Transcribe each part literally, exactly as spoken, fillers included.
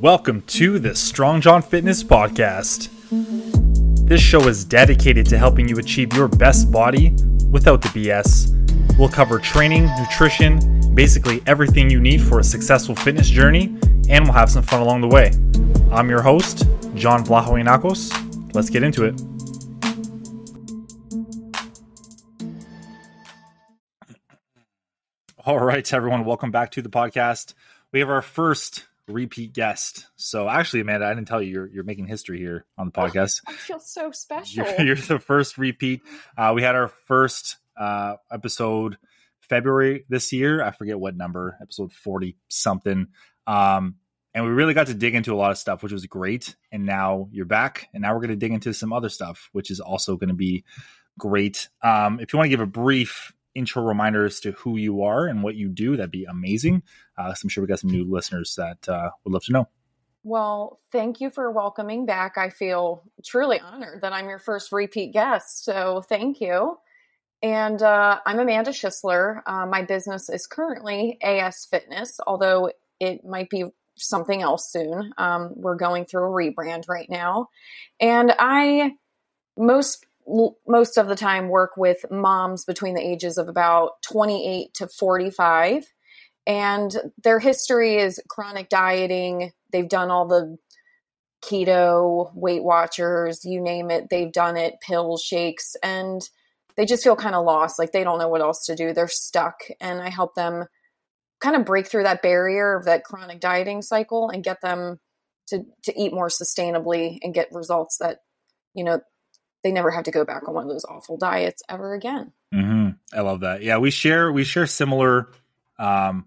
Welcome to the Strong John Fitness Podcast. This show is dedicated to helping you achieve your best body without the B S. We'll cover training, nutrition, basically everything you need for a successful fitness journey, and we'll have some fun along the way. I'm your host, John Vlahoyanakos. Let's get into it. All right, everyone, welcome back to the podcast. We have our first repeat guest. So actually, Amanda, I didn't tell you, you're, you're making history here on the podcast. Oh, I feel so special. You're, you're the first repeat. Uh, we had our first uh, episode February this year. I forget what number, episode forty something. Um, and we really got to dig into a lot of stuff, which was great. And now you're back. And now we're going to dig into some other stuff, which is also going to be great. Um, if you want to give a brief intro reminders to who you are and what you do, that'd be amazing. Uh, so I'm sure we got some new listeners that uh, would love to know. Well, thank you for welcoming back. I feel truly honored that I'm your first repeat guest. So thank you. And uh, I'm Amanda Schisler. Uh, my business is currently A S Fitness, although it might be something else soon. Um, we're going through a rebrand right now. And I most most of the time work with moms between the ages of about twenty-eight to forty-five, and their history is chronic dieting. They've done all the keto, Weight Watchers, you name it. They've done it, pills, shakes, and they just feel kind of lost. Like they don't know what else to do. They're stuck. And I help them kind of break through that barrier of that chronic dieting cycle and get them to, to eat more sustainably and get results that, you know, they never have to go back on one of those awful diets ever again. Mm-hmm. I love that. Yeah. We share, we share similar, um,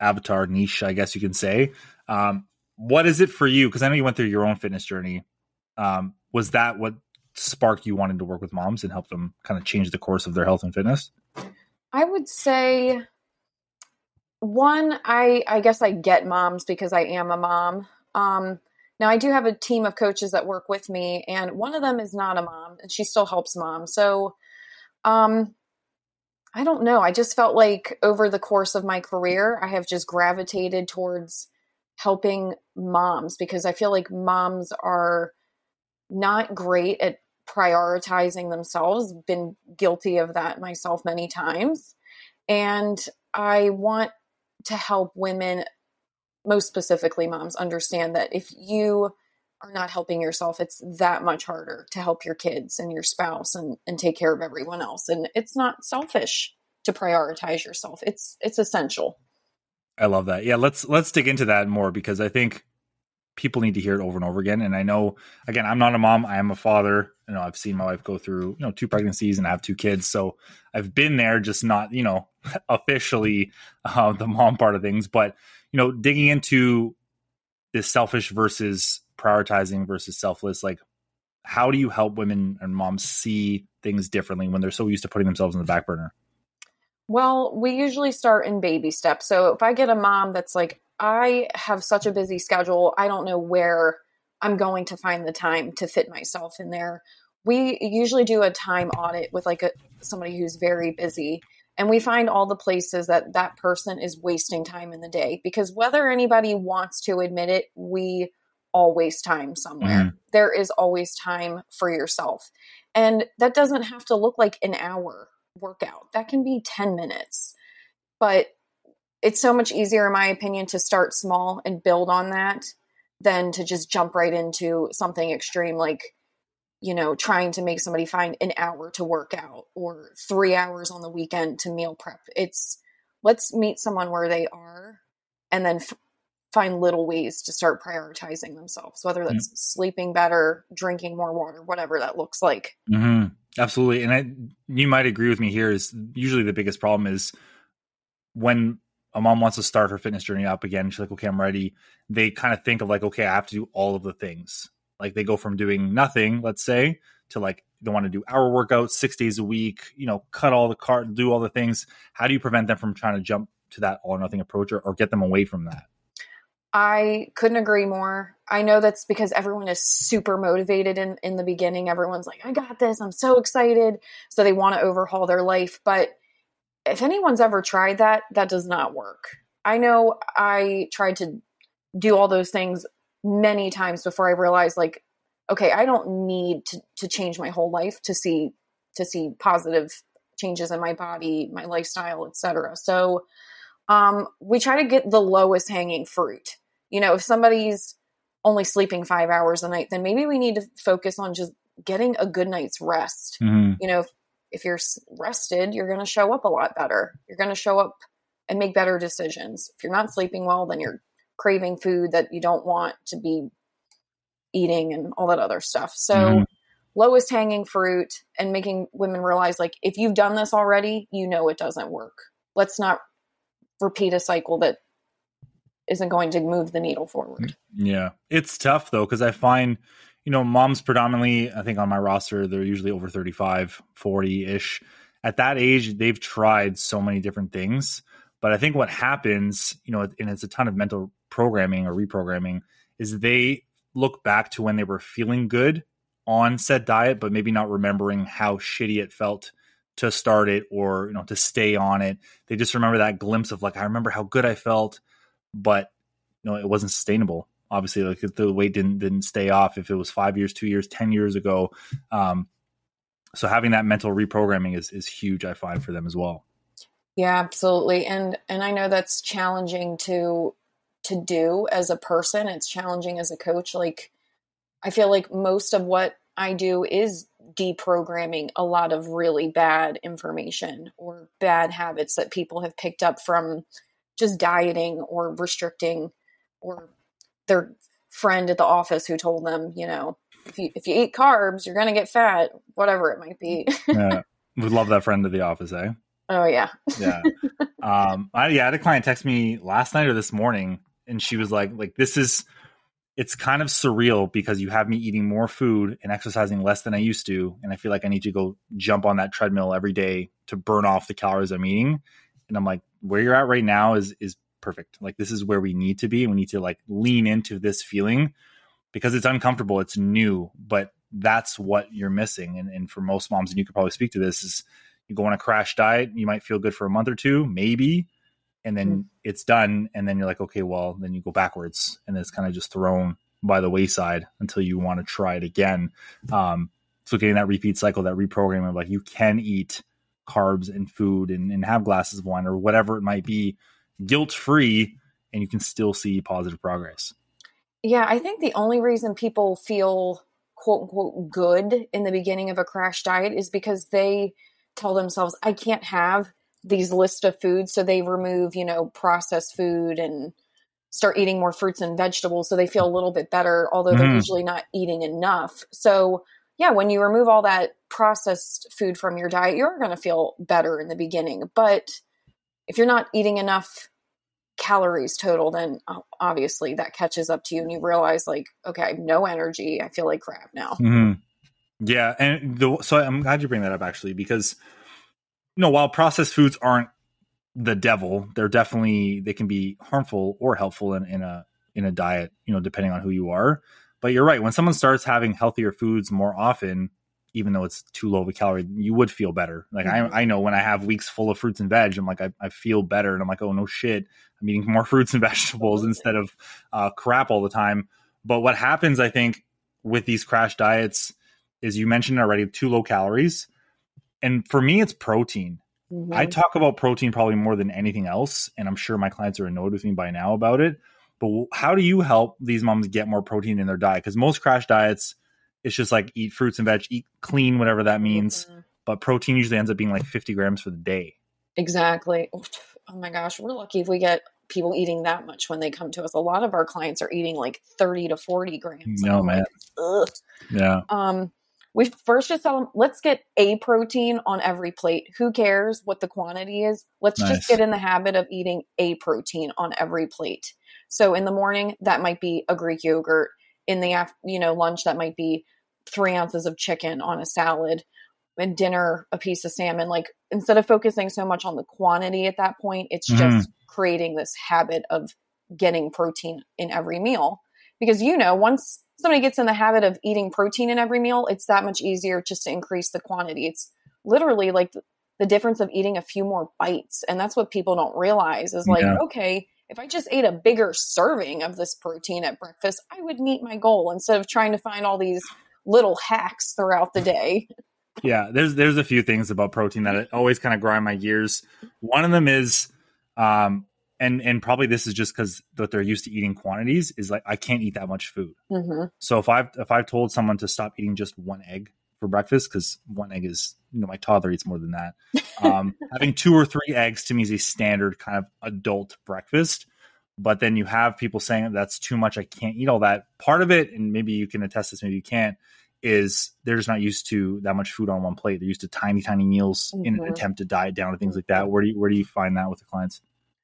avatar niche, I guess you can say. Um, what is it for you? Cause I know you went through your own fitness journey. Um, was that what sparked you wanting to work with moms and help them kind of change the course of their health and fitness? I would say one, I, I guess I get moms because I am a mom. Um, Now, I do have a team of coaches that work with me, and one of them is not a mom, and she still helps moms. So um, I don't know. I just felt like over the course of my career, I have just gravitated towards helping moms because I feel like moms are not great at prioritizing themselves. Been guilty of that myself many times. And I want to help women, most specifically moms, understand that if you are not helping yourself, it's that much harder to help your kids and your spouse and, and take care of everyone else. And it's not selfish to prioritize yourself. It's, it's essential. I love that. Yeah. Let's, let's dig into that more because I think people need to hear it over and over again. And I know, again, I'm not a mom. I am a father. You know, I've seen my wife go through, you know, two pregnancies and I have two kids. So I've been there, just not, you know, officially uh, the mom part of things, but you know, digging into this selfish versus prioritizing versus selfless, like how do you help women and moms see things differently when they're so used to putting themselves in the back burner? Well, we usually start in baby steps. So if I get a mom that's like, I have such a busy schedule, I don't know where I'm going to find the time to fit myself in there. We usually do a time audit with like a, somebody who's very busy. And we find all the places that that person is wasting time in the day, because whether anybody wants to admit it, we all waste time somewhere. Mm-hmm. There is always time for yourself. And that doesn't have to look like an hour workout. That can be ten minutes, but it's so much easier in my opinion to start small and build on that than to just jump right into something extreme, like, you know, trying to make somebody find an hour to work out or three hours on the weekend to meal prep. It's let's meet someone where they are and then f- find little ways to start prioritizing themselves, whether that's mm-hmm. sleeping better, drinking more water, whatever that looks like. Mm-hmm. Absolutely. And I, you might agree with me here is usually the biggest problem is when a mom wants to start her fitness journey up again, she's like, okay, I'm ready. They kind of think of like, okay, I have to do all of the things. Like they go from doing nothing, let's say, to like, they want to do hour workouts, six days a week, you know, cut all the cart, do all the things. How do you prevent them from trying to jump to that all or nothing approach or, or get them away from that? I couldn't agree more. I know that's because everyone is super motivated in, in the beginning. Everyone's like, I got this. I'm so excited. So they want to overhaul their life, but if anyone's ever tried that, that does not work. I know I tried to do all those things many times before I realized, like, okay, I don't need to, to change my whole life to see, to see positive changes in my body, my lifestyle, et cetera. So, um, we try to get the lowest hanging fruit. You know, if somebody's only sleeping five hours a night, then maybe we need to focus on just getting a good night's rest. Mm-hmm. You know, if, if you're rested, you're going to show up a lot better. You're going to show up and make better decisions. If you're not sleeping well, then you're craving food that you don't want to be eating and all that other stuff. So mm-hmm. lowest hanging fruit, and making women realize, like, if you've done this already, you know, it doesn't work. Let's not repeat a cycle that isn't going to move the needle forward. Yeah. It's tough though, because I find, you know, moms predominantly, I think on my roster, they're usually over thirty-five, forty ish. At that age, they've tried so many different things. But I think what happens, you know, and it's a ton of mental programming or reprogramming, is they look back to when they were feeling good on said diet, but maybe not remembering how shitty it felt to start it or, you know, to stay on it. They just remember that glimpse of, like, I remember how good I felt, but, you know, it wasn't sustainable. Obviously, like, the weight didn't didn't stay off if it was five years, two years, ten years ago. Um, so having that mental reprogramming is is huge, I find, for them as well. Yeah, absolutely. And and I know that's challenging to to do as a person. It's challenging as a coach. Like, I feel like most of what I do is deprogramming a lot of really bad information or bad habits that people have picked up from just dieting or restricting, or their friend at the office who told them, you know, if you, if you eat carbs, you're going to get fat, whatever it might be. Yeah. We love that friend at the office, eh? Oh yeah. yeah. Um, I, yeah. I had a client text me last night or this morning, and she was like, like, this is, it's kind of surreal because you have me eating more food and exercising less than I used to. And I feel like I need to go jump on that treadmill every day to burn off the calories I'm eating. And I'm like, where you're at right now is, is perfect. Like, this is where we need to be. We need to, like, lean into this feeling because it's uncomfortable. It's new, but that's what you're missing. And, and for most moms, and you could probably speak to this, is you go on a crash diet, you might feel good for a month or two, maybe, and then mm-hmm. it's done. And then you're like, okay, well, then you go backwards, and it's kind of just thrown by the wayside until you want to try it again. Um, so getting that repeat cycle, that reprogramming of, like, you can eat carbs and food and, and have glasses of wine or whatever it might be, guilt-free, and you can still see positive progress. Yeah. I think the only reason people feel quote unquote good in the beginning of a crash diet is because they tell themselves, I can't have these list of foods. So they remove, you know, processed food and start eating more fruits and vegetables. So they feel a little bit better, although mm-hmm. they're usually not eating enough. So yeah, when you remove all that processed food from your diet, you're going to feel better in the beginning. But if you're not eating enough calories total, then obviously that catches up to you and you realize, like, okay, I have no energy. I feel like crap now. Mm-hmm. Yeah. And the, so I'm glad you bring that up, actually, because, you know, while processed foods aren't the devil, they're definitely, they can be harmful or helpful in, in a, in a diet, you know, depending on who you are. But you're right. When someone starts having healthier foods more often, even though it's too low of a calorie, you would feel better. Like mm-hmm. I, I know when I have weeks full of fruits and veg, I'm like, I, I feel better. And I'm like, oh no shit. I'm eating more fruits and vegetables mm-hmm. instead of uh, crap all the time. But what happens, I think, with these crash diets is, you mentioned already, too low calories. And for me, it's protein. Mm-hmm. I talk about protein probably more than anything else. And I'm sure my clients are annoyed with me by now about it. But how do you help these moms get more protein in their diet? Because most crash diets, it's just like eat fruits and veg, eat clean, whatever that means. Mm-hmm. But protein usually ends up being like fifty grams for the day. Exactly. Oh my gosh. We're lucky if we get people eating that much when they come to us. A lot of our clients are eating like thirty to forty grams. No, man. Like, yeah. Um, we first just tell them, let's get a protein on every plate. Who cares what the quantity is? Let's nice. just get in the habit of eating a protein on every plate. So in the morning, that might be a Greek yogurt. In the after, you know, lunch, that might be three ounces of chicken on a salad. And dinner, a piece of salmon. Like, instead of focusing so much on the quantity at that point, it's mm. just creating this habit of getting protein in every meal. Because, you know, once somebody gets in the habit of eating protein in every meal, it's that much easier just to increase the quantity. It's literally like the difference of eating a few more bites. And that's what people don't realize is like, yeah. okay, if I just ate a bigger serving of this protein at breakfast, I would meet my goal instead of trying to find all these little hacks throughout the day. Yeah. There's, there's a few things about protein that it always kind of grind my gears. One of them is, um, and, and probably this is just cause that they're used to eating quantities is like, I can't eat that much food. Mm-hmm. So if I've, if I've told someone to stop eating just one egg for breakfast, cause one egg is, you know, my toddler eats more than that. Um, having two or three eggs to me is a standard kind of adult breakfast, but then you have people saying that's too much. I can't eat all that. Part of it. And maybe you can attest this, maybe you can't, is they're just not used to that much food on one plate. They're used to tiny, tiny meals mm-hmm. in an attempt to diet down and things like that. Where do you, where do you find that with the clients?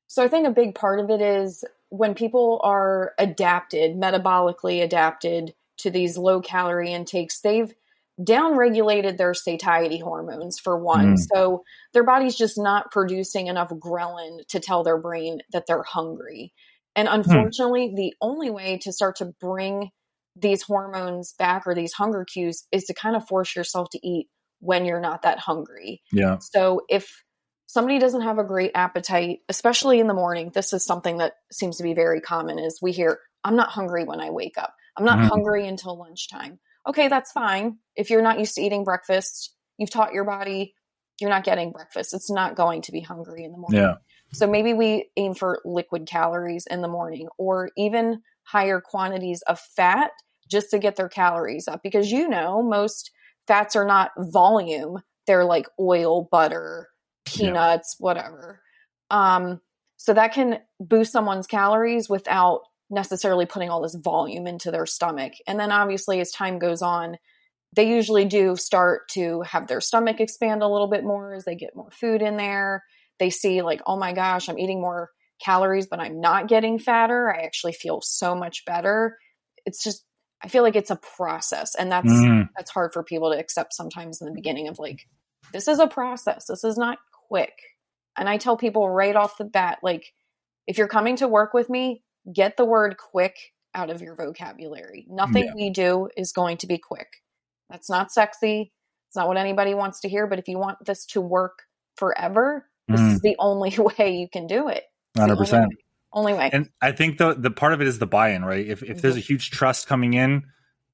So I think a big part of it is when people are adapted, metabolically adapted to these low calorie intakes, they've downregulated their satiety hormones for one. Mm. So their body's just not producing enough ghrelin to tell their brain that they're hungry. And unfortunately, mm. the only way to start to bring these hormones back or these hunger cues is to kind of force yourself to eat when you're not that hungry. Yeah. So if somebody doesn't have a great appetite, especially in the morning, this is something that seems to be very common is we hear, I'm not hungry when I wake up. I'm not mm. hungry until lunchtime. Okay, that's fine. If you're not used to eating breakfast, you've taught your body, you're not getting breakfast. It's not going to be hungry in the morning. Yeah. So maybe we aim for liquid calories in the morning or even higher quantities of fat just to get their calories up. Because, you know, most fats are not volume. They're like oil, butter, peanuts, yeah. whatever. Um, so that can boost someone's calories without necessarily putting all this volume into their stomach. And then obviously as time goes on, they usually do start to have their stomach expand a little bit more as they get more food in there. They see like, oh my gosh, I'm eating more calories, but I'm not getting fatter. I actually feel so much better. It's just, I feel like it's a process, and that's, mm. that's hard for people to accept sometimes in the beginning of like, this is a process. This is not quick. And I tell people right off the bat, like if you're coming to work with me, get the word quick out of your vocabulary. Nothing yeah. we do is going to be quick. That's not sexy. It's not what anybody wants to hear. But if you want this to work forever, this mm. is the only way you can do it. one hundred percent. Only, only way. And I think the, the part of it is the buy-in, right? If, if there's a huge trust coming in,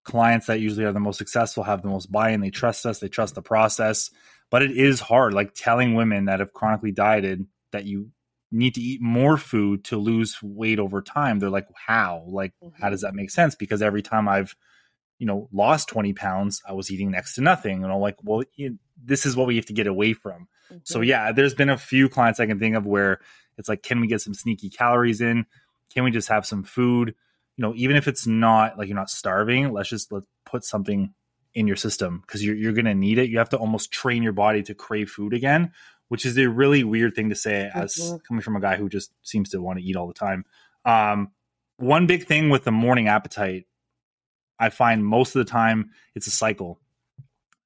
clients that usually are the most successful have the most buy-in. They trust us. They trust the process. But it is hard, like telling women that have chronically dieted that you need to eat more food to lose weight over time. They're like, how? Like, mm-hmm. how does that make sense? Because every time I've, you know, lost twenty pounds, I was eating next to nothing. And I'm like, well, it, this is what we have to get away from. Mm-hmm. So yeah, there's been a few clients I can think of where it's like, can we get some sneaky calories in? Can we just have some food? You know, even if it's not like you're not starving, let's just let's put something in your system because you're, you're going to need it. You have to almost train your body to crave food again, which is a really weird thing to say as mm-hmm. coming from a guy who just seems to want to eat all the time. Um, one big thing with the morning appetite, I find most of the time it's a cycle.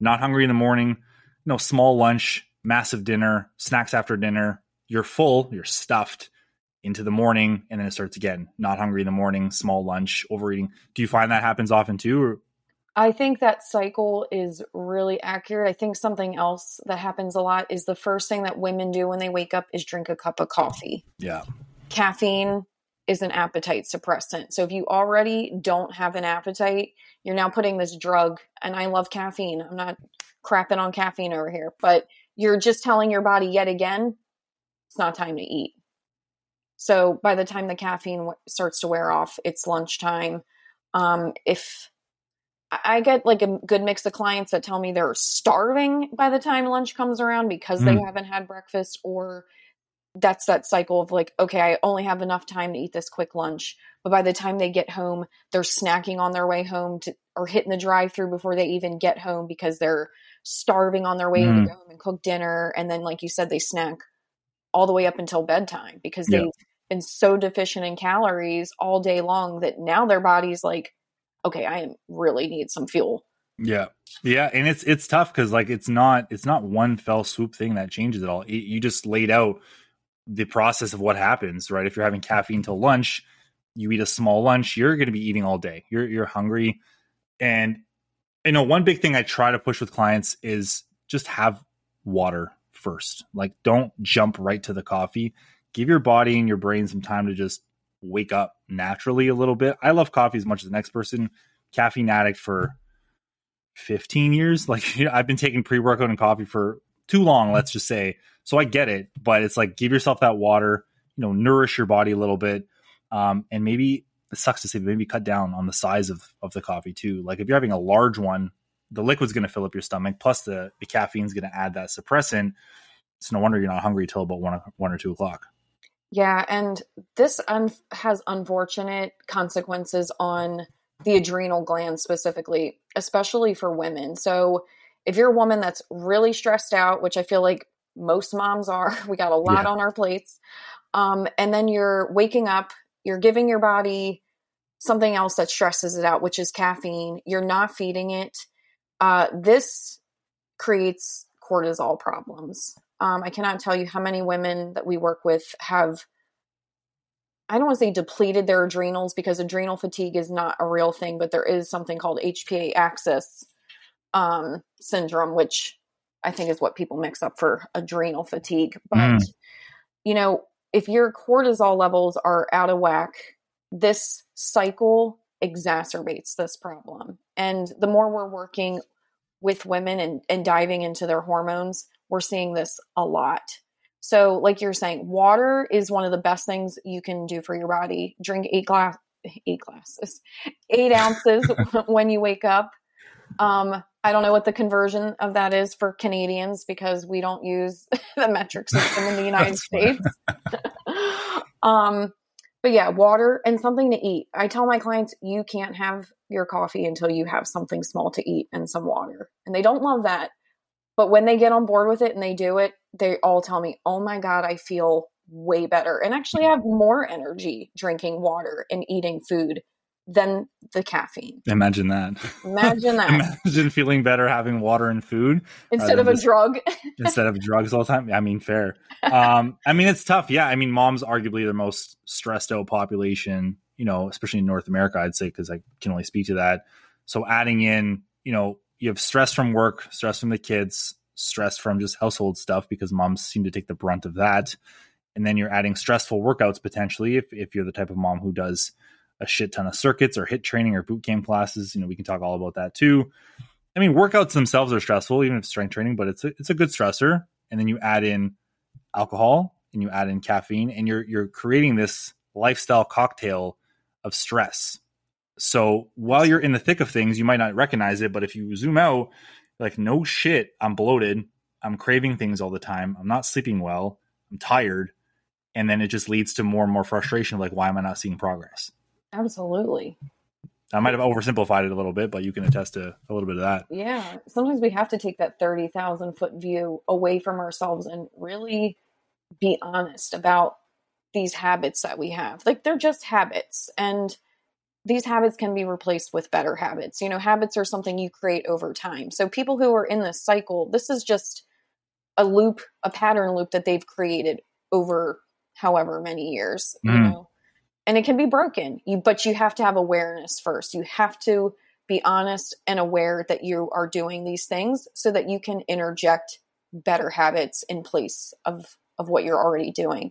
Not hungry in the morning, you know, small lunch, massive dinner, snacks after dinner. You're full, you're stuffed into the morning, and then it starts again. Not hungry in the morning, small lunch, overeating. Do you find that happens often too? Or? I think that cycle is really accurate. I think something else that happens a lot is the first thing that women do when they wake up is drink a cup of coffee. Yeah. Caffeine is an appetite suppressant. So if you already don't have an appetite, you're now putting this drug, and I love caffeine. I'm not crapping on caffeine over here, but you're just telling your body yet again, it's not time to eat. So by the time the caffeine w- starts to wear off, it's lunchtime. Um, if I get like a good mix of clients that tell me they're starving by the time lunch comes around because mm. they haven't had breakfast, or that's that cycle of like, okay, I only have enough time to eat this quick lunch. But by the time they get home, they're snacking on their way home to, or hitting the drive-through before they even get home because they're starving on their way mm. to go home and cook dinner. And then, like you said, they snack all the way up until bedtime because yeah. they've been so deficient in calories all day long that now their body's like, okay, I really need some fuel. Yeah. Yeah. And it's, it's tough. Cause like, it's not, it's not one fell swoop thing that changes it all. It, you just laid out the process of what happens, right? If you're having caffeine till lunch, you eat a small lunch, you're going to be eating all day. You're, you're hungry. And you know, one big thing I try to push with clients is just have water first. Like, don't jump right to the coffee. Give your body and your brain some time to just wake up naturally a little bit. I love coffee as much as the next person. Caffeine addict for fifteen years. Like, you know, I've been taking pre-workout and coffee for too long, let's just say. So I get it, but it's like, give yourself that water, you know, nourish your body a little bit. Um, and maybe it sucks to say, but maybe cut down on the size of, of the coffee too. Like, if you're having a large one, the liquid's going to fill up your stomach. Plus the, the caffeine's going to add that suppressant. It's no wonder you're not hungry till about one, one or two o'clock. Yeah. And this un- has unfortunate consequences on the adrenal glands specifically, especially for women. So if you're a woman that's really stressed out, which I feel like most moms are, we got a lot yeah. on our plates. Um, and then you're waking up, you're giving your body something else that stresses it out, which is caffeine. You're not feeding it. Uh, this creates cortisol problems. Um, I cannot tell you how many women that we work with have, I don't want to say depleted their adrenals, because adrenal fatigue is not a real thing, but there is something called H P A axis um, syndrome, which I think is what people mix up for adrenal fatigue. But, mm. you know, if your cortisol levels are out of whack, this cycle exacerbates this problem. And the more we're working with women and, and diving into their hormones, we're seeing this a lot. So like you're saying, water is one of the best things you can do for your body. Drink eight glass, eight glasses, eight ounces when you wake up. Um, I don't know what the conversion of that is for Canadians, because we don't use the metric system in the United States. um, but yeah, water and something to eat. I tell my clients, you can't have your coffee until you have something small to eat and some water. And they don't love that. But when they get on board with it and they do it, they all tell me, oh my God, I feel way better. And actually I have more energy drinking water and eating food than the caffeine. Imagine that. Imagine that. Imagine feeling better having water and food. Instead of a just, drug. Instead of drugs all the time. I mean, fair. Um, I mean, it's tough. Yeah. I mean, moms arguably the most stressed out population, you know, especially in North America, I'd say, because I can only speak to that. So adding in, you know, you have stress from work, stress from the kids, stress from just household stuff, because moms seem to take the brunt of that. And then you're adding stressful workouts potentially if, if you're the type of mom who does a shit ton of circuits or HIIT training or boot camp classes. You know, we can talk all about that too. I mean, workouts themselves are stressful, even if it's strength training, but it's a, it's a good stressor. And then you add in alcohol and you add in caffeine, and you're you're creating this lifestyle cocktail of stress. So while you're in the thick of things, you might not recognize it, but if you zoom out, like, no shit, I'm bloated. I'm craving things all the time. I'm not sleeping well. I'm tired. And then it just leads to more and more frustration. Like, why am I not seeing progress? Absolutely. I might have oversimplified it a little bit, but you can attest to a little bit of that. Yeah. Sometimes we have to take that thirty thousand foot view away from ourselves and really be honest about these habits that we have. Like, they're just habits. And these habits can be replaced with better habits. You know, habits are something you create over time. So people who are in this cycle, this is just a loop, a pattern loop that they've created over however many years, mm. you know, and it can be broken. You, but you have to have awareness first. You have to be honest and aware that you are doing these things so that you can interject better habits in place of, of what you're already doing.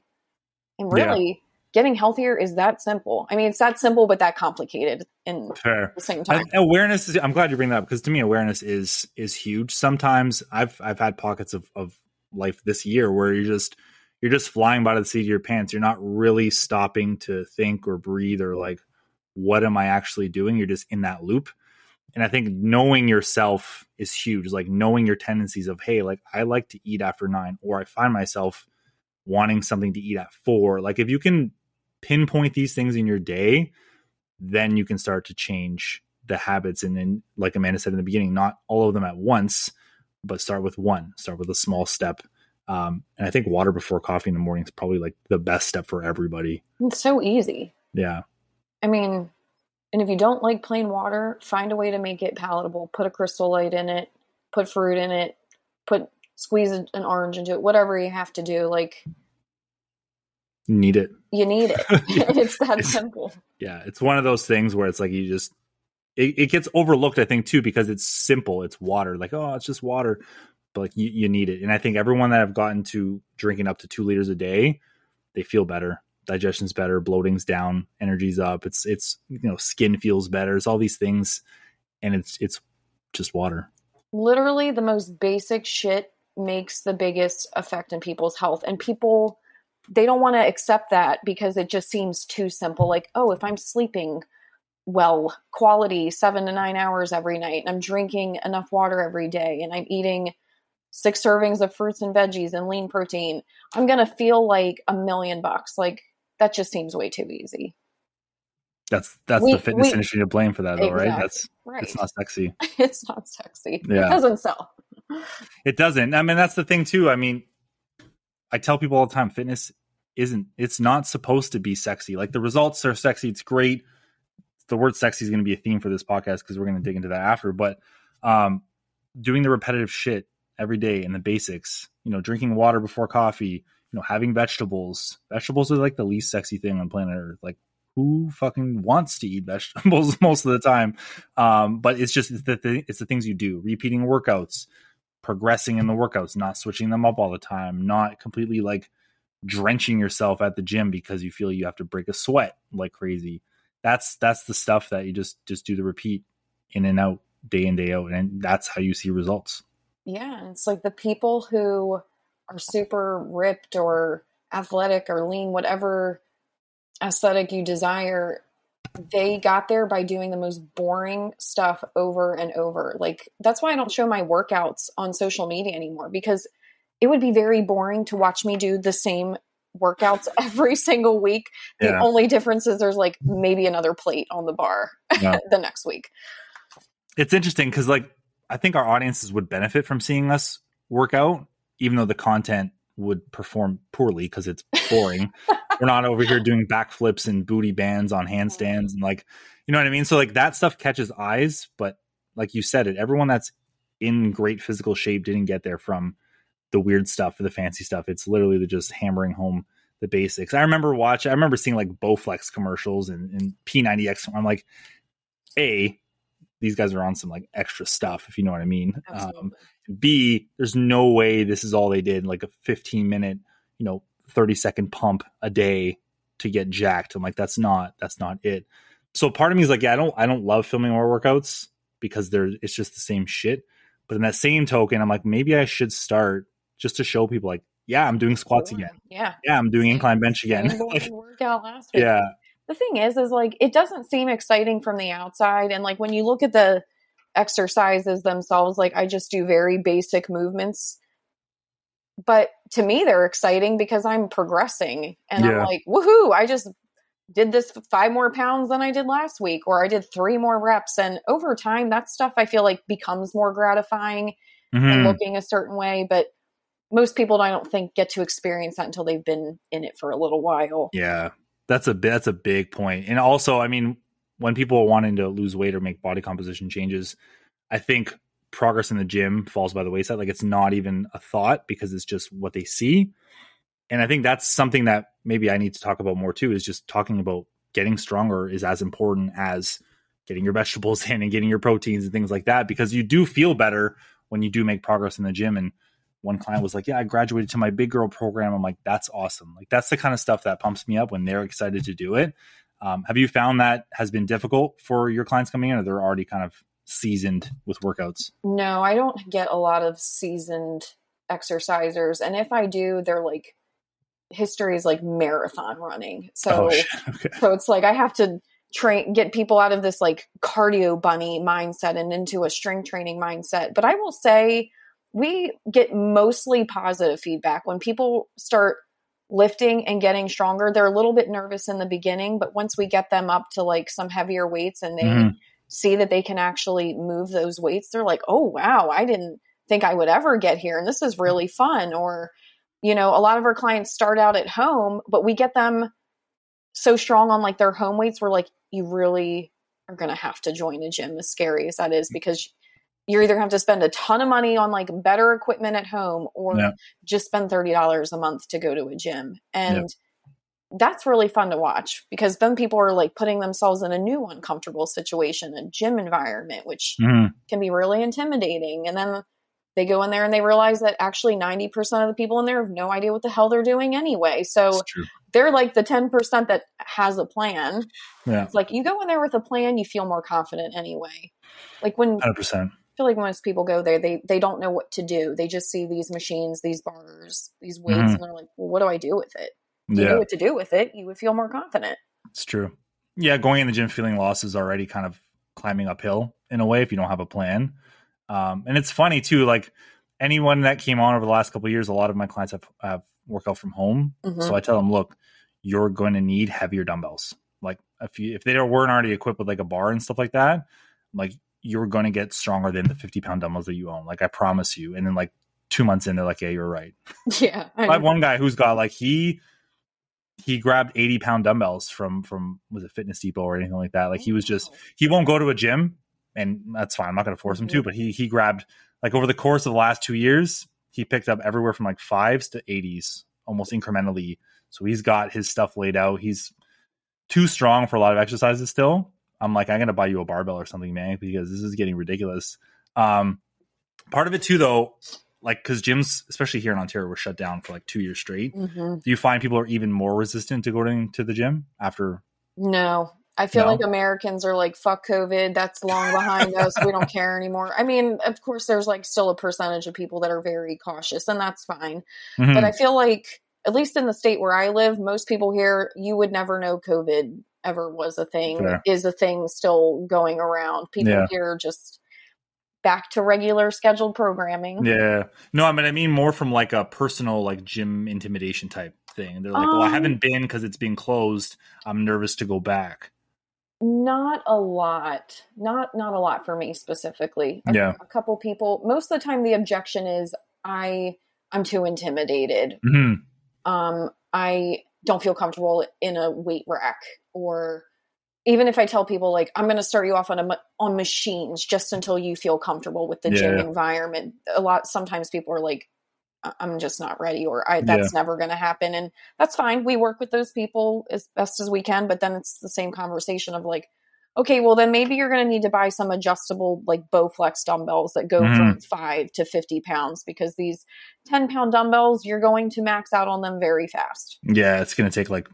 And really, yeah. Getting healthier is that simple. I mean, it's that simple, but that complicated in Fair. The same time. And awareness is, I'm glad you bring that up, because to me, awareness is, is huge. Sometimes I've, I've had pockets of, of life this year where you're just, you're just flying by the seat of your pants. You're not really stopping to think or breathe or like, what am I actually doing? You're just in that loop. And I think knowing yourself is huge. Like, knowing your tendencies of, hey, like, I like to eat after nine, or I find myself wanting something to eat at four. Like, if you can pinpoint these things in your day, then you can start to change the habits. And then, like Amanda said in the beginning, not all of them at once, but start with one, start with a small step. Um, and I think water before coffee in the morning is probably like the best step for everybody. It's so easy. Yeah. I mean, and if you don't like plain water, find a way to make it palatable. Put a Crystal Light in it, put fruit in it, put squeeze an orange into it, whatever you have to do. Like, need it. You need it. It's that it's, simple. Yeah. It's one of those things where it's like, you just, it, it gets overlooked, I think, too, because it's simple. It's water. Like, oh, it's just water. But like you, you need it. And I think everyone that I've gotten to drinking up to two liters a day, they feel better. Digestion's better, bloating's down, energy's up. It's, it's, you know, skin feels better. It's all these things. And it's, it's just water. Literally the most basic shit makes the biggest effect in people's health. And people, they don't want to accept that because it just seems too simple. Like, oh, if I'm sleeping well, quality seven to nine hours every night, and I'm drinking enough water every day, and I'm eating six servings of fruits and veggies and lean protein, I'm going to feel like a million bucks. Like, that just seems way too easy. That's, that's we, the fitness we, industry to blame for that though, exactly, right? That's right. It's not sexy. It's not sexy. Yeah. It doesn't sell. It doesn't. I mean, that's the thing too. I mean, I tell people all the time, fitness isn't, it's not supposed to be sexy. Like, the results are sexy. It's great. The word sexy is going to be a theme for this podcast because we're going to dig into that after. But um, doing the repetitive shit every day and the basics, you know, drinking water before coffee, you know, having vegetables. Vegetables are like the least sexy thing on planet Earth. Like, who fucking wants to eat vegetables most of the time? Um, but it's just it's the th- it's the things you do. Repeating workouts, progressing in the workouts, not switching them up all the time, not completely like drenching yourself at the gym because you feel you have to break a sweat like crazy. That's that's the stuff that you just just do the repeat in and out, day in, day out. And that's how you see results. Yeah. It's like the people who are super ripped or athletic or lean, whatever aesthetic you desire, they got there by doing the most boring stuff over and over. Like, that's why I don't show my workouts on social media anymore, because it would be very boring to watch me do the same workouts every single week. The yeah. only difference is there's like maybe another plate on the bar yeah. the next week. It's interesting because, like, I think our audiences would benefit from seeing us work out, even though the content would perform poorly because it's boring. We're not over here doing backflips and booty bands on handstands and, like, you know what I mean? So, like, that stuff catches eyes, but like you said it, everyone that's in great physical shape didn't get there from the weird stuff or the fancy stuff. It's literally just hammering home the basics. I remember watching, I remember seeing like Bowflex commercials and, and P ninety X. I'm like, A, these guys are on some like extra stuff, if you know what I mean. Um, B, there's no way this is all they did. Like a fifteen minute, you know, thirty second pump a day to get jacked. I'm like, that's not, that's not it. So part of me is like, yeah, I don't, I don't love filming more workouts because they're, it's just the same shit. But in that same token, I'm like, maybe I should start just to show people, like, yeah, I'm doing squats again. Yeah. Yeah. I'm doing incline bench again. Like, workout last week. Yeah. The thing is, is like, it doesn't seem exciting from the outside. And like, when you look at the exercises themselves, like, I just do very basic movements, but to me, they're exciting because I'm progressing and yeah. I'm like, woohoo, I just did this five more pounds than I did last week, or I did three more reps. And over time, that stuff I feel like becomes more gratifying mm-hmm. and looking a certain way. But most people, I don't think, get to experience that until they've been in it for a little while. Yeah, that's a that's a big point. And also, I mean, when people are wanting to lose weight or make body composition changes, I think progress in the gym falls by the wayside. Like, it's not even a thought because it's just what they see. And I think that's something that maybe I need to talk about more too, is just talking about getting stronger is as important as getting your vegetables in and getting your proteins and things like that, because you do feel better when you do make progress in the gym. And one client was like, yeah, I graduated to my big girl program. I'm like, that's awesome. Like, that's the kind of stuff that pumps me up when they're excited to do it. Um, have you found that has been difficult for your clients coming in, or they're already kind of seasoned with workouts? No, I don't get a lot of seasoned exercisers. And if I do, they're like, history is like marathon running. So, oh, okay. so it's like, I have to train, get people out of this like cardio bunny mindset and into a strength training mindset. But I will say, we get mostly positive feedback. When people start lifting and getting stronger, they're a little bit nervous in the beginning, but once we get them up to like some heavier weights and they mm-hmm. see that they can actually move those weights, they're like, oh, wow, I didn't think I would ever get here. And this is really fun. Or, you know, a lot of our clients start out at home, but we get them so strong on like their home weights. We're like, you really are going to have to join a gym, as scary as that is, because you're either going to have to spend a ton of money on like better equipment at home, or yeah. just spend thirty dollars a month to go to a gym. And yeah. that's really fun to watch, because then people are like putting themselves in a new uncomfortable situation, a gym environment, which mm. can be really intimidating. And then They go in there and they realize that actually ninety percent of the people in there have no idea what the hell they're doing anyway. So they're like the ten percent that has a plan. Yeah. It's like you go in there with a plan, you feel more confident anyway. Like when one hundred percent. I feel like most people go there, they, they don't know what to do. They just see these machines, these bars, these weights, mm-hmm. and they're like, well, what do I do with it? If you yeah. knew what to do with it, you would feel more confident. It's true. Yeah. Going in the gym, feeling lost is already kind of climbing uphill in a way if you don't have a plan. Um, and it's funny too, like anyone that came on over the last couple of years, a lot of my clients have, have work out from home. Mm-hmm. So I tell them, look, you're going to need heavier dumbbells. Like if you, if they weren't already equipped with like a bar and stuff like that, like you're going to get stronger than the fifty pound dumbbells that you own. Like I promise you. And then like two months in, they're like, yeah, you're right. Yeah. I, I have one guy who's got like, he, he grabbed eighty pound dumbbells from, from, was it Fitness Depot or anything like that? Like he was just, he won't go to a gym. And that's fine. I'm not going to force him mm-hmm. to, but he, he grabbed like over the course of the last two years, he picked up everywhere from like fives to eighties, almost incrementally. So he's got his stuff laid out. He's too strong for a lot of exercises still. I'm like, I'm going to buy you a barbell or something, man, because this is getting ridiculous. Um, part of it too, though, like, cause gyms, especially here in Ontario, were shut down for like two years straight. Mm-hmm. Do you find people are even more resistant to going to the gym after? No. I feel no. like Americans are like, fuck COVID. That's long behind us. We don't care anymore. I mean, of course, there's like still a percentage of people that are very cautious, and that's fine. Mm-hmm. But I feel like, at least in the state where I live, most people here, you would never know COVID ever was a thing, Fair. is a thing still going around. People yeah. here just back to regular scheduled programming. Yeah. No, I mean, I mean more from like a personal, like gym intimidation type thing. They're like, um, well, I haven't been because it's been closed. I'm nervous to go back. Not a lot, not, not a lot for me specifically. A, yeah. a couple people, most of the time the objection is I, I'm too intimidated. Mm-hmm. Um, I don't feel comfortable in a weight rack, or even if I tell people like, I'm going to start you off on a, on machines just until you feel comfortable with the yeah. gym environment. A lot, sometimes people are like, I'm just not ready, or I, that's yeah. never going to happen. And that's fine. We work with those people as best as we can, but then it's the same conversation of like, okay, well then maybe you're going to need to buy some adjustable, like Bowflex dumbbells that go mm. from five to fifty pounds, because these ten pound dumbbells, you're going to max out on them very fast. Yeah. It's going to take like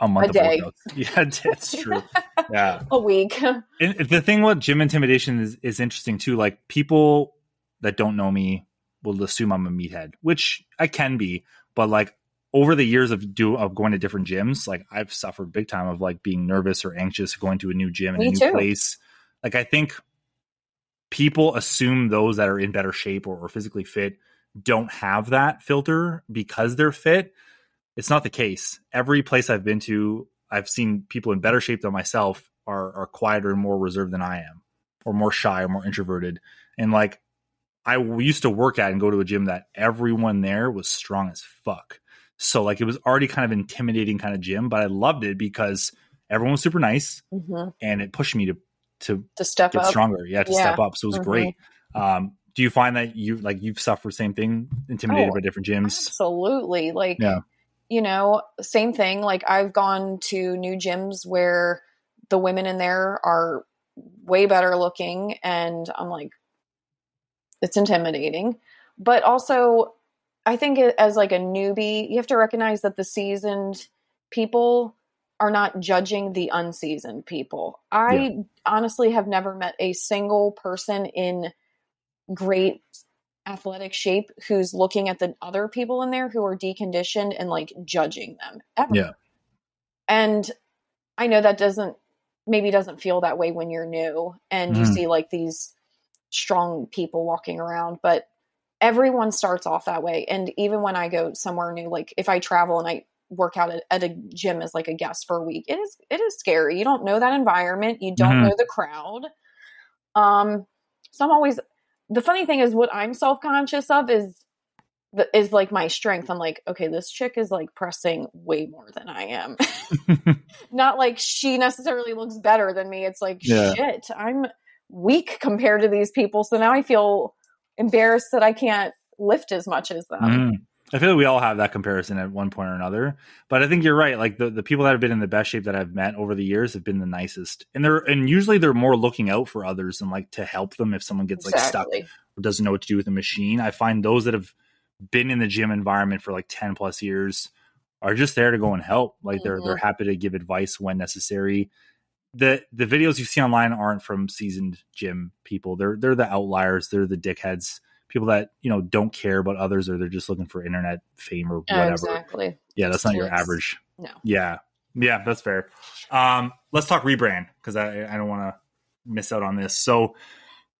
a month. A day. Of yeah. That's true. Yeah. A week. And the thing with gym intimidation is, is interesting too. Like people that don't know me will assume I'm a meathead, which I can be, but like over the years of do of going to different gyms, like I've suffered big time of like being nervous or anxious going to a new gym and a new too. place. Like I think people assume those that are in better shape or, or physically fit don't have that filter because they're fit. It's not the case. Every place I've been to, I've seen people in better shape than myself are are quieter and more reserved than I am, or more shy or more introverted. And like I used to work at and go to a gym that everyone there was strong as fuck. So like it was already kind of intimidating kind of gym, but I loved it because everyone was super nice mm-hmm. and it pushed me to, to, to step get up. stronger. Yeah. To yeah. step up. So it was mm-hmm. great. Um, do you find that you like, you've suffered the same thing, intimidated oh, by different gyms? Absolutely. Like, yeah. you know, same thing. Like I've gone to new gyms where the women in there are way better looking. And I'm like, it's intimidating, but also I think as like a newbie, you have to recognize that the seasoned people are not judging the unseasoned people. I yeah. honestly have never met a single person in great athletic shape who's looking at the other people in there who are deconditioned and like judging them ever. Yeah. And I know that doesn't, maybe doesn't feel that way when you're new and mm. you see like these strong people walking around, but everyone starts off that way. And even when I go somewhere new, like if I travel and I work out at, at a gym as like a guest for a week, it is, it is scary. You don't know that environment. You don't mm-hmm. know the crowd. Um, so I'm always, the funny thing is what I'm self-conscious of is, the, is like my strength. I'm like, okay, this chick is like pressing way more than I am. Not like she necessarily looks better than me. It's like, yeah. shit, I'm weak compared to these people. So now I feel embarrassed that I can't lift as much as them. Mm. I feel like we all have that comparison at one point or another, but I think you're right. Like the, the people that have been in the best shape that I've met over the years have been the nicest, and they're, and usually they're more looking out for others and like to help them. If someone gets exactly. like stuck or doesn't know what to do with a machine, I find those that have been in the gym environment for like ten plus years are just there to go and help. Like mm-hmm. they're, they're happy to give advice when necessary. The, the videos you see online aren't from seasoned gym people. They're, they're the outliers. They're the dickheads. People that, you know, don't care about others, or they're just looking for internet fame or whatever. Exactly. Yeah, that's not your average. No. Yeah. Yeah, that's fair. Um, let's talk rebrand, because I, I don't want to miss out on this. So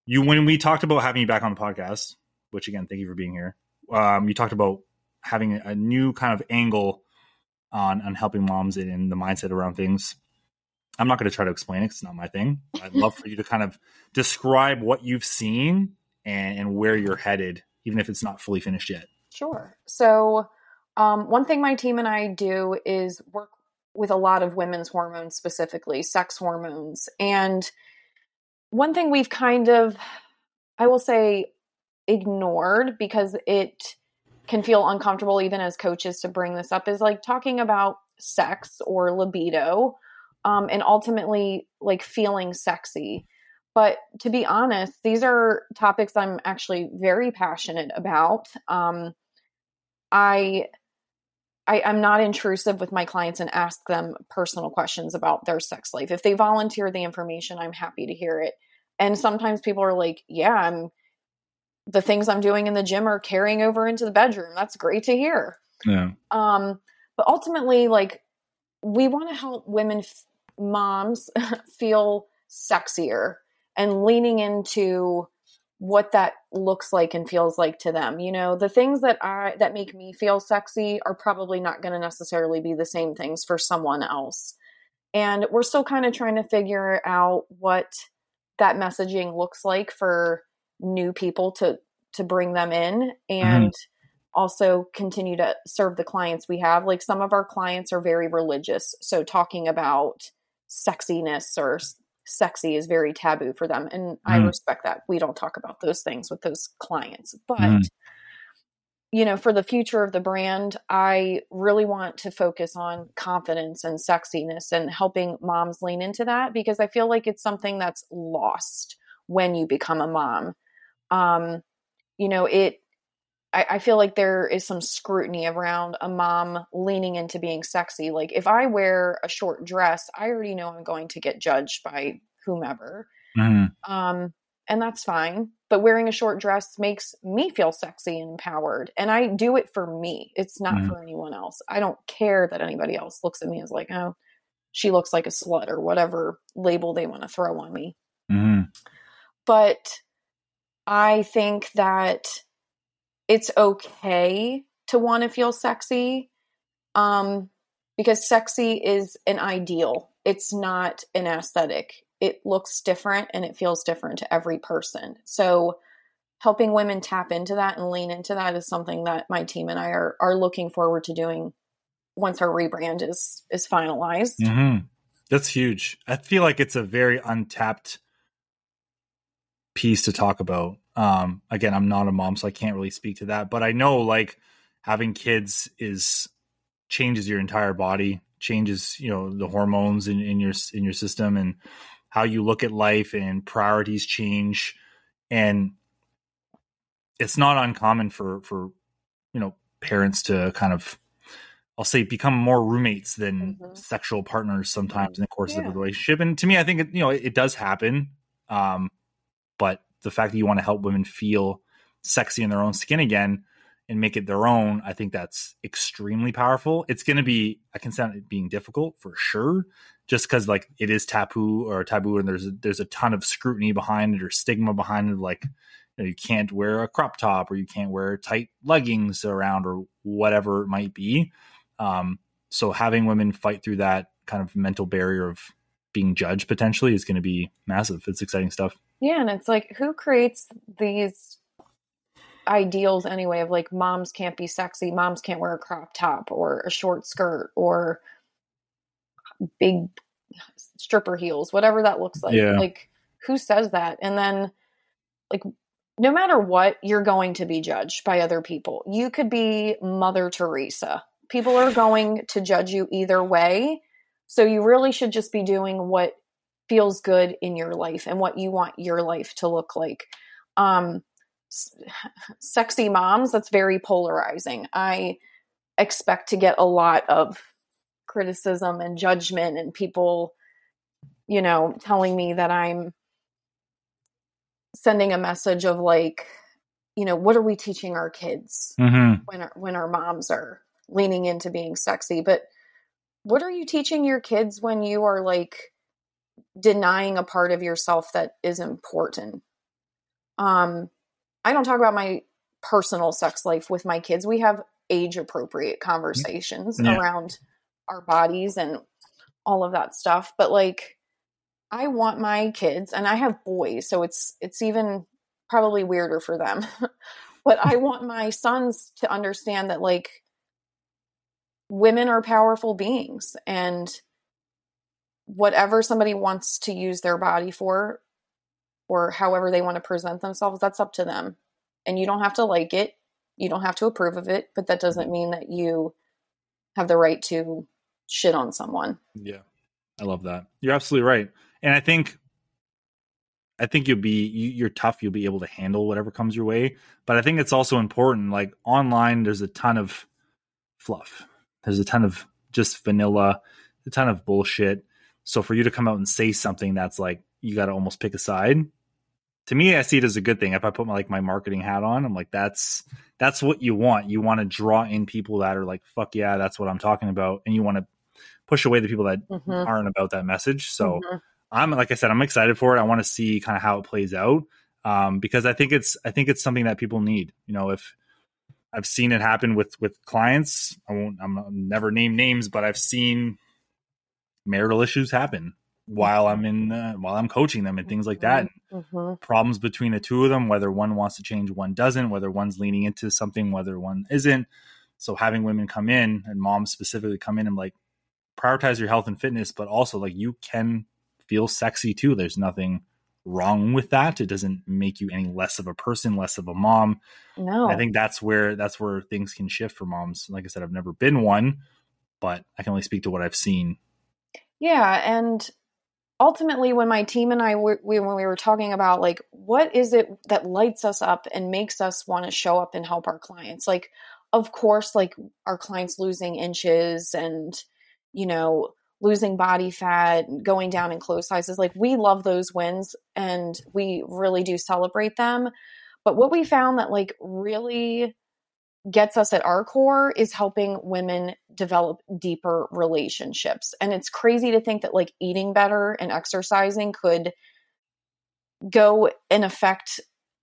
you, when we talked about having you back on the podcast, which again, thank you for being here. Um, you talked about having a new kind of angle on, on helping moms and, and the mindset around things. I'm not going to try to explain it, 'cause it's not my thing. I'd love for you to kind of describe what you've seen and where you're headed, even if it's not fully finished yet. Sure. So um, one thing my team and I do is work with a lot of women's hormones, specifically sex hormones. And one thing we've kind of, I will say, ignored because it can feel uncomfortable even as coaches to bring this up, is like talking about sex or libido um, and ultimately like feeling sexy. But to be honest, these are topics I'm actually very passionate about. Um, I, I, I'm not intrusive with my clients and ask them personal questions about their sex life. If they volunteer the information, I'm happy to hear it. And sometimes people are like, yeah, I'm, the things I'm doing in the gym are carrying over into the bedroom. That's great to hear. Yeah. Um, but ultimately, like, we want to help women, f- moms feel sexier, and leaning into what that looks like and feels like to them. You know, the things that I, that make me feel sexy are probably not going to necessarily be the same things for someone else. And we're still kind of trying to figure out what that messaging looks like for new people to, to bring them in, and mm-hmm. also continue to serve the clients we have. Like, some of our clients are very religious. So talking about sexiness or sexy is very taboo for them. And mm. I respect that. We don't talk about those things with those clients, but mm. you know, for the future of the brand, I really want to focus on confidence and sexiness and helping moms lean into that, because I feel like it's something that's lost when you become a mom. Um, you know, it, I, I feel like there is some scrutiny around a mom leaning into being sexy. Like, if I wear a short dress, I already know I'm going to get judged by whomever. Mm-hmm. Um, and that's fine. But wearing a short dress makes me feel sexy and empowered. And I do it for me. It's not mm-hmm. for anyone else. I don't care that anybody else looks at me as like, oh, she looks like a slut, or whatever label they want to throw on me. Mm-hmm. But I think that it's okay to want to feel sexy, um, because sexy is an ideal. It's not an aesthetic. It looks different and it feels different to every person. So helping women tap into that and lean into that is something that my team and I are, are looking forward to doing once our rebrand is, is finalized. Mm-hmm. That's huge. I feel like it's a very untapped piece to talk about. Um, again, I'm not a mom, so I can't really speak to that, but I know like having kids is changes your entire body, changes, you know, the hormones in, in your, in your system and how you look at life, and priorities change. And it's not uncommon for, for, you know, parents to kind of, I'll say, become more roommates than mm-hmm. sexual partners sometimes in the course yeah. of the relationship. And to me, I think, it, you know, it, it does happen. Um, but the fact that you want to help women feel sexy in their own skin again and make it their own, I think that's extremely powerful. It's going to be, I can sound it being difficult for sure, just because like it is taboo or taboo. And there's, a, there's a ton of scrutiny behind it or stigma behind it. Like, you know, you can't wear a crop top, or you can't wear tight leggings around, or whatever it might be. Um, so having women fight through that kind of mental barrier of being judged potentially is going to be massive. It's exciting stuff. Yeah. And it's like, who creates these ideals anyway of like, moms can't be sexy. Moms can't wear a crop top or a short skirt or big stripper heels, whatever that looks like. Yeah. Like, who says that? And then like, no matter what, you're going to be judged by other people. You could be Mother Teresa. People are going to judge you either way. So you really should just be doing what feels good in your life and what you want your life to look like. Um, s- sexy moms, that's very polarizing. I expect to get a lot of criticism and judgment and people, you know, telling me that I'm sending a message of like, you know, what are we teaching our kids mm-hmm. when our, when our moms are leaning into being sexy? But what are you teaching your kids when you are like denying a part of yourself that is important? Um, I don't talk about my personal sex life with my kids. We have age appropriate conversations yeah. around our bodies and all of that stuff. But like, I want my kids, and I have boys, so it's, it's even probably weirder for them, but I want my sons to understand that like women are powerful beings, and whatever somebody wants to use their body for, or however they want to present themselves, that's up to them. And you don't have to like it. You don't have to approve of it, but that doesn't mean that you have the right to shit on someone. Yeah. I love that. You're absolutely right. And I think, I think you'll be, you, you're tough. You'll be able to handle whatever comes your way. But I think it's also important, like online, there's a ton of fluff. There's a ton of just vanilla, a ton of bullshit. So for you to come out and say something that's like, you got to almost pick a side. To me, I see it as a good thing. If I put my, like my marketing hat on, I'm like, that's, that's what you want. You want to draw in people that are like, fuck yeah, that's what I'm talking about. And you want to push away the people that mm-hmm. aren't about that message. So mm-hmm. I'm, like I said, I'm excited for it. I want to see kind of how it plays out. Um, because I think it's, I think it's something that people need. You know, if I've seen it happen with, with clients, I won't, I'm, I'll never name names, but I've seen marital issues happen while I'm in the, while I'm coaching them and things like that. Mm-hmm. Problems between the two of them, whether one wants to change, one doesn't, whether one's leaning into something, whether one isn't. So having women come in, and moms specifically come in and like, prioritize your health and fitness, but also like you can feel sexy too. There's nothing wrong with that. It doesn't make you any less of a person, less of a mom. No, I think that's where, that's where things can shift for moms. Like I said, I've never been one, but I can only speak to what I've seen. Yeah. And ultimately when my team and I were, we, when we were talking about like, what is it that lights us up and makes us want to show up and help our clients? Like, of course, like our clients losing inches and, you know, losing body fat, going down in clothes sizes. Like we love those wins and we really do celebrate them. But what we found that like really gets us at our core is helping women develop deeper relationships. And it's crazy to think that like eating better and exercising could go and affect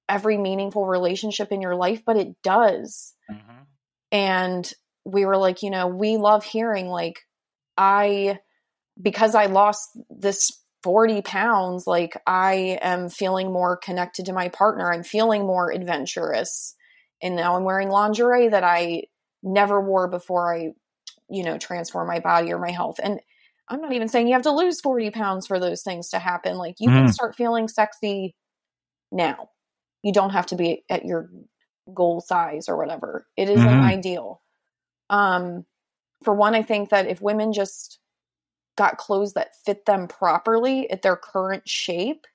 every meaningful relationship in your life, but it does. Mm-hmm. And we were like, you know, we love hearing like, I, because I lost this forty pounds, like I am feeling more connected to my partner. I'm feeling more adventurous. And now I'm wearing lingerie that I never wore before I, you know, transform my body or my health. And I'm not even saying you have to lose forty pounds for those things to happen. Like you mm. can start feeling sexy now. You don't have to be at your goal size or whatever. It isn't mm-hmm. ideal. Um, For one, I think that if women just got clothes that fit them properly at their current shape,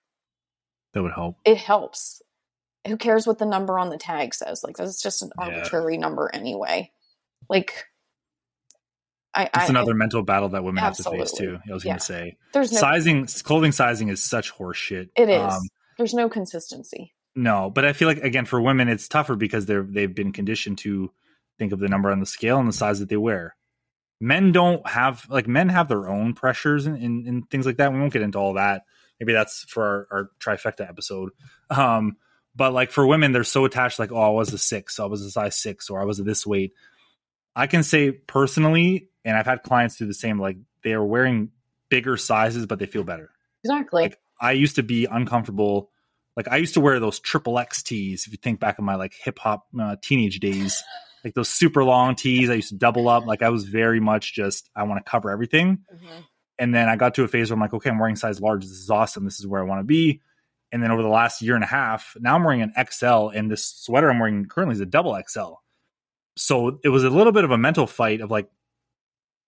that would help. It helps. Who cares what the number on the tag says? Like, that's just an yeah. arbitrary number anyway. Like, I. It's I, another I, mental battle that women absolutely. have to face too. I was yeah. going to say, there's no sizing, clothing sizing is such horseshit. It is. Um, there's no consistency. No, but I feel like again for women, it's tougher because they're they've been conditioned to think of the number on the scale and the size that they wear. Men don't have, like, men have their own pressures and, and, and things like that. We won't get into all that. Maybe that's for our, our trifecta episode. Um, but, like, for women, they're so attached, like, oh, I was a six, so I was a size six, or I was this weight. I can say personally, and I've had clients do the same, like, they are wearing bigger sizes, but they feel better. Exactly. Like, I used to be uncomfortable. Like, I used to wear those triple X tees, if you think back in my, like, hip-hop uh, teenage days. Like those super long tees, I used to double up. Like I was very much just, I want to cover everything. Mm-hmm. And then I got to a phase where I'm like, okay, I'm wearing size large. This is awesome. This is where I want to be. And then over the last year and a half, now I'm wearing an X L, and this sweater I'm wearing currently is a double X L. So it was a little bit of a mental fight of like,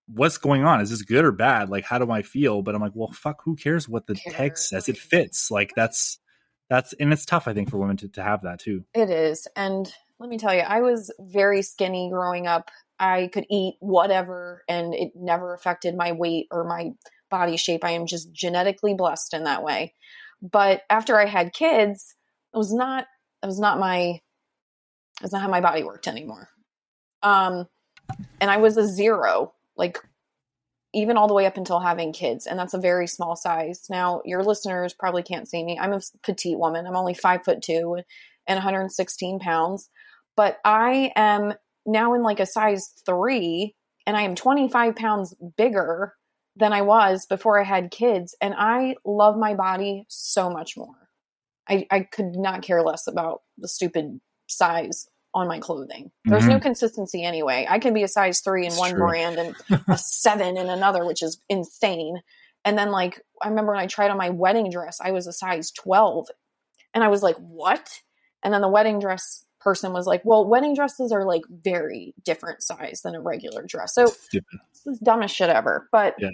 what's going on? Is this good or bad? Like, how do I feel? But I'm like, well, fuck, who cares what the tag says? It fits. Like that's, that's, and it's tough, I think, for women to, to have that too. It is. And let me tell you, I was very skinny growing up. I could eat whatever and it never affected my weight or my body shape. I am just genetically blessed in that way. But after I had kids, it was not, it was not my, it's not how my body worked anymore. Um, and I was a zero, like even all the way up until having kids. And that's a very small size. Now your listeners probably can't see me. I'm a petite woman. I'm only five foot two and one hundred sixteen pounds, but I am now in like a size three, and I am twenty-five pounds bigger than I was before I had kids. And I love my body so much more. I, I could not care less about the stupid size on my clothing. There's mm-hmm. no consistency anyway. I can be a size three in it's one true. brand and a seven in another, which is insane. And then like, I remember when I tried on my wedding dress, I was a size twelve and I was like, what? And then the wedding dress person was like, well, wedding dresses are like very different size than a regular dress. So yeah. this is dumbest shit ever. But yeah.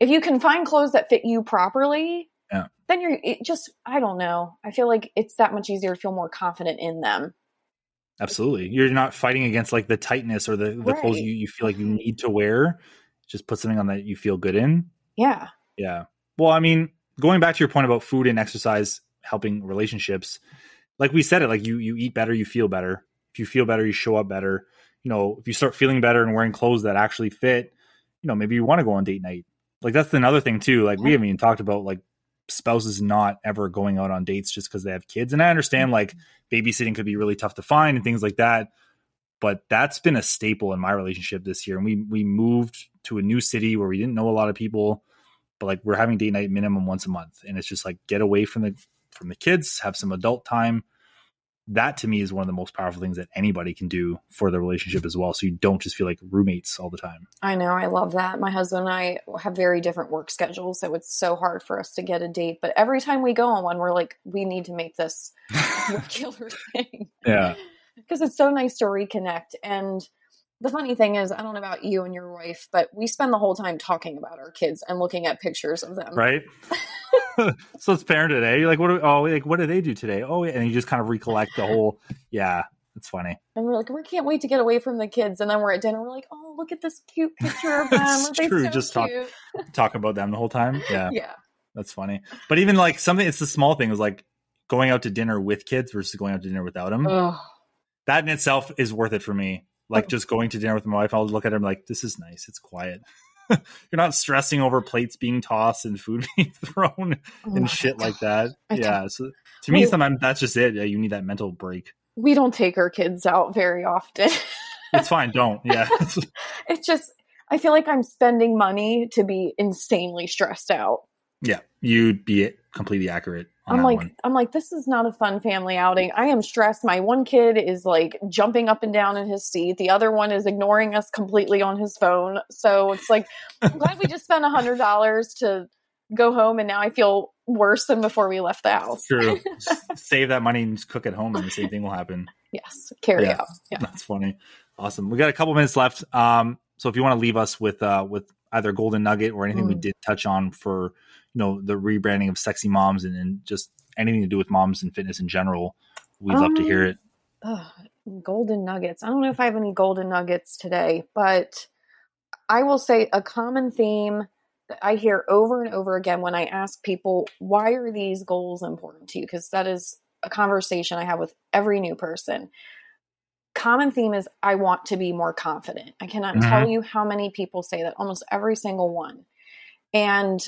if you can find clothes that fit you properly, yeah. then you're it just, I don't know. I feel like it's that much easier to feel more confident in them. Absolutely. You're not fighting against like the tightness or the, the right. clothes you, you feel like you need to wear. Just put something on that you feel good in. Yeah. Yeah. Well, I mean, going back to your point about food and exercise helping relationships, like we said it, like you, you eat better, you feel better. If you feel better, you show up better. You know, if you start feeling better and wearing clothes that actually fit, you know, maybe you want to go on date night. Like that's another thing too. Like yeah. we haven't even talked about like spouses not ever going out on dates just because they have kids. And I understand like babysitting could be really tough to find and things like that. But that's been a staple in my relationship this year. And we, we moved to a new city where we didn't know a lot of people, but like we're having date night minimum once a month. And it's just like, get away from the, from the kids, have some adult time. That to me is one of the most powerful things that anybody can do for the relationship as well. So you don't just feel like roommates all the time. I know. I love that. My husband and I have very different work schedules. So it's so hard for us to get a date, but every time we go on one, we're like, we need to make this regular thing. Yeah. Because it's so nice to reconnect. And the funny thing is, I don't know about you and your wife, but we spend the whole time talking about our kids and looking at pictures of them. Right. So it's parent today. You're like, what do we, oh, like, what do they do today? Oh, yeah. And you just kind of recollect the whole, yeah, it's funny. And we're like, we can't wait to get away from the kids. And then we're at dinner. We're like, oh, look at this cute picture of them. It's true. They so just talk, talk about them the whole time. Yeah. Yeah. That's funny. But even like something, it's the small thing. It was like going out to dinner with kids versus going out to dinner without them. Ugh. That in itself is worth it for me. Like just going to dinner with my wife, I'll look at her and like, this is nice. It's quiet. You're not stressing over plates being tossed and food being thrown oh and shit God. like that. I yeah. So to me, we, sometimes that's just it. Yeah, you need that mental break. We don't take our kids out very often. It's fine. Don't. Yeah. It's just, I feel like I'm spending money to be insanely stressed out. Yeah. You'd be completely accurate. I'm like, one. I'm like, this is not a fun family outing. I am stressed. My one kid is like jumping up and down in his seat. The other one is ignoring us completely on his phone. So it's like, I'm glad we just spent a hundred dollars to go home. And now I feel worse than before we left the house. True. Save that money and just cook at home and the same thing will happen. Yes. Carry yeah. out. Yeah. That's funny. Awesome. We got a couple minutes left. Um, so if you want to leave us with, uh, with either golden nugget or anything mm. we did touch on for, you know, the rebranding of Sexy Moms and, and just anything to do with moms and fitness in general, we'd um, love to hear it. Ugh, golden nuggets. I don't know if I have any golden nuggets today, but I will say a common theme that I hear over and over again when I ask people, why are these goals important to you? Because that is a conversation I have with every new person. Common theme is, I want to be more confident. I cannot mm-hmm. tell you how many people say that, almost every single one. And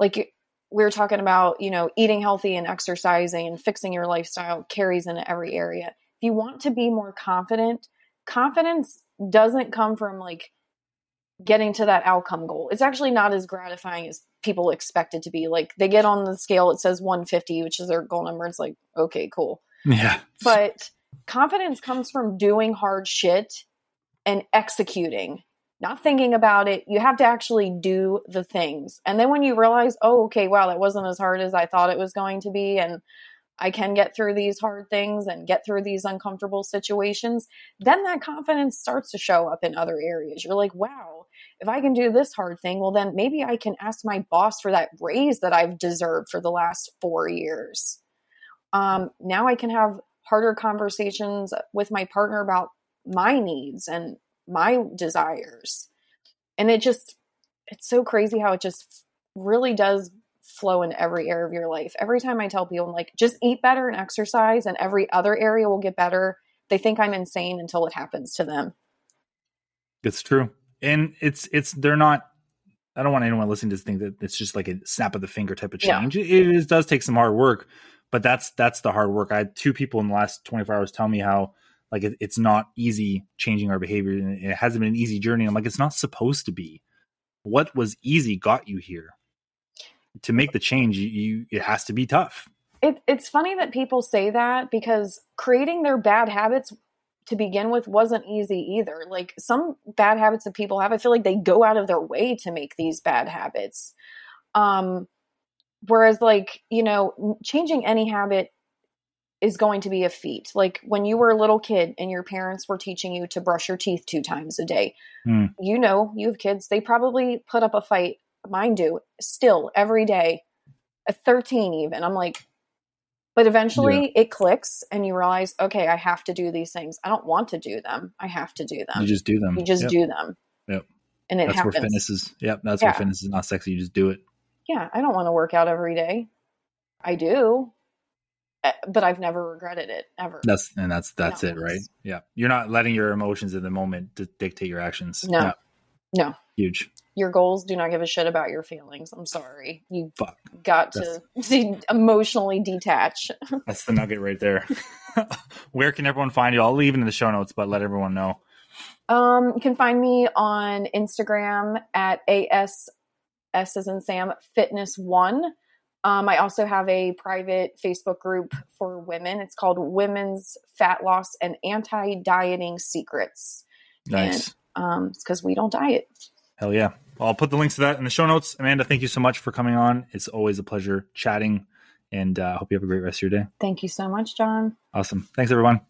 like we were talking about, you know, eating healthy and exercising and fixing your lifestyle carries into every area. If you want to be more confident, confidence doesn't come from like getting to that outcome goal. It's actually not as gratifying as people expect it to be. Like they get on the scale, it says one fifty, which is their goal number. It's like, okay, cool. Yeah. But confidence comes from doing hard shit and executing not thinking about it. You have to actually do the things. And then when you realize, oh, okay, wow, that wasn't as hard as I thought it was going to be, and I can get through these hard things and get through these uncomfortable situations, then that confidence starts to show up in other areas. You're like, wow, if I can do this hard thing, well, then maybe I can ask my boss for that raise that I've deserved for the last four years. Um, now I can have harder conversations with my partner about my needs and my desires. And it just, it's so crazy how it just really does flow in every area of your life. Every time I tell people, I'm like, just eat better and exercise and every other area will get better. They think I'm insane until it happens to them. It's true. And it's, it's, they're not, I don't want anyone listening to this think that it's just like a snap of the finger type of change. Yeah. It is, does take some hard work, but that's, that's the hard work. I had two people in the last twenty-four hours tell me how, like, it, it's not easy changing our behavior, and it hasn't been an easy journey. I'm like, it's not supposed to be. What was easy got you here. To make the change, you, you it has to be tough. It, it's funny that people say that, because creating their bad habits to begin with wasn't easy either. Like, some bad habits that people have, I feel like they go out of their way to make these bad habits. Um, whereas, like, you know, changing any habit is going to be a feat. Like, when you were a little kid and your parents were teaching you to brush your teeth two times a day, mm. you know, you have kids, they probably put up a fight. Mine do still every day at thirteen, even. I'm like, but eventually yeah. it clicks and you realize, okay, I have to do these things. I don't want to do them. I have to do them. You just do them. You just yep. do them. Yep. And it that's happens. Where fitness is. Yep. That's yeah. where fitness is not sexy. You just do it. Yeah. I don't want to work out every day. I do, but I've never regretted it ever. That's, and that's, that's no, it. Right. Yeah. You're not letting your emotions in the moment to dictate your actions. No, yeah. no. Huge. Your goals do not give a shit about your feelings. I'm sorry. You Fuck. got that's, to de- emotionally detach. That's the nugget right there. Where can everyone find you? I'll leave it in the show notes, but let everyone know. Um, you can find me on Instagram at A S, S as in Sam, Fitness One. Um, I also have a private Facebook group for women. It's called Women's Fat Loss and Anti-Dieting Secrets. Nice. And, um, it's because we don't diet. Hell yeah. I'll put the links to that in the show notes. Amanda, thank you so much for coming on. It's always a pleasure chatting, and I uh, hope you have a great rest of your day. Thank you so much, John. Awesome. Thanks, everyone.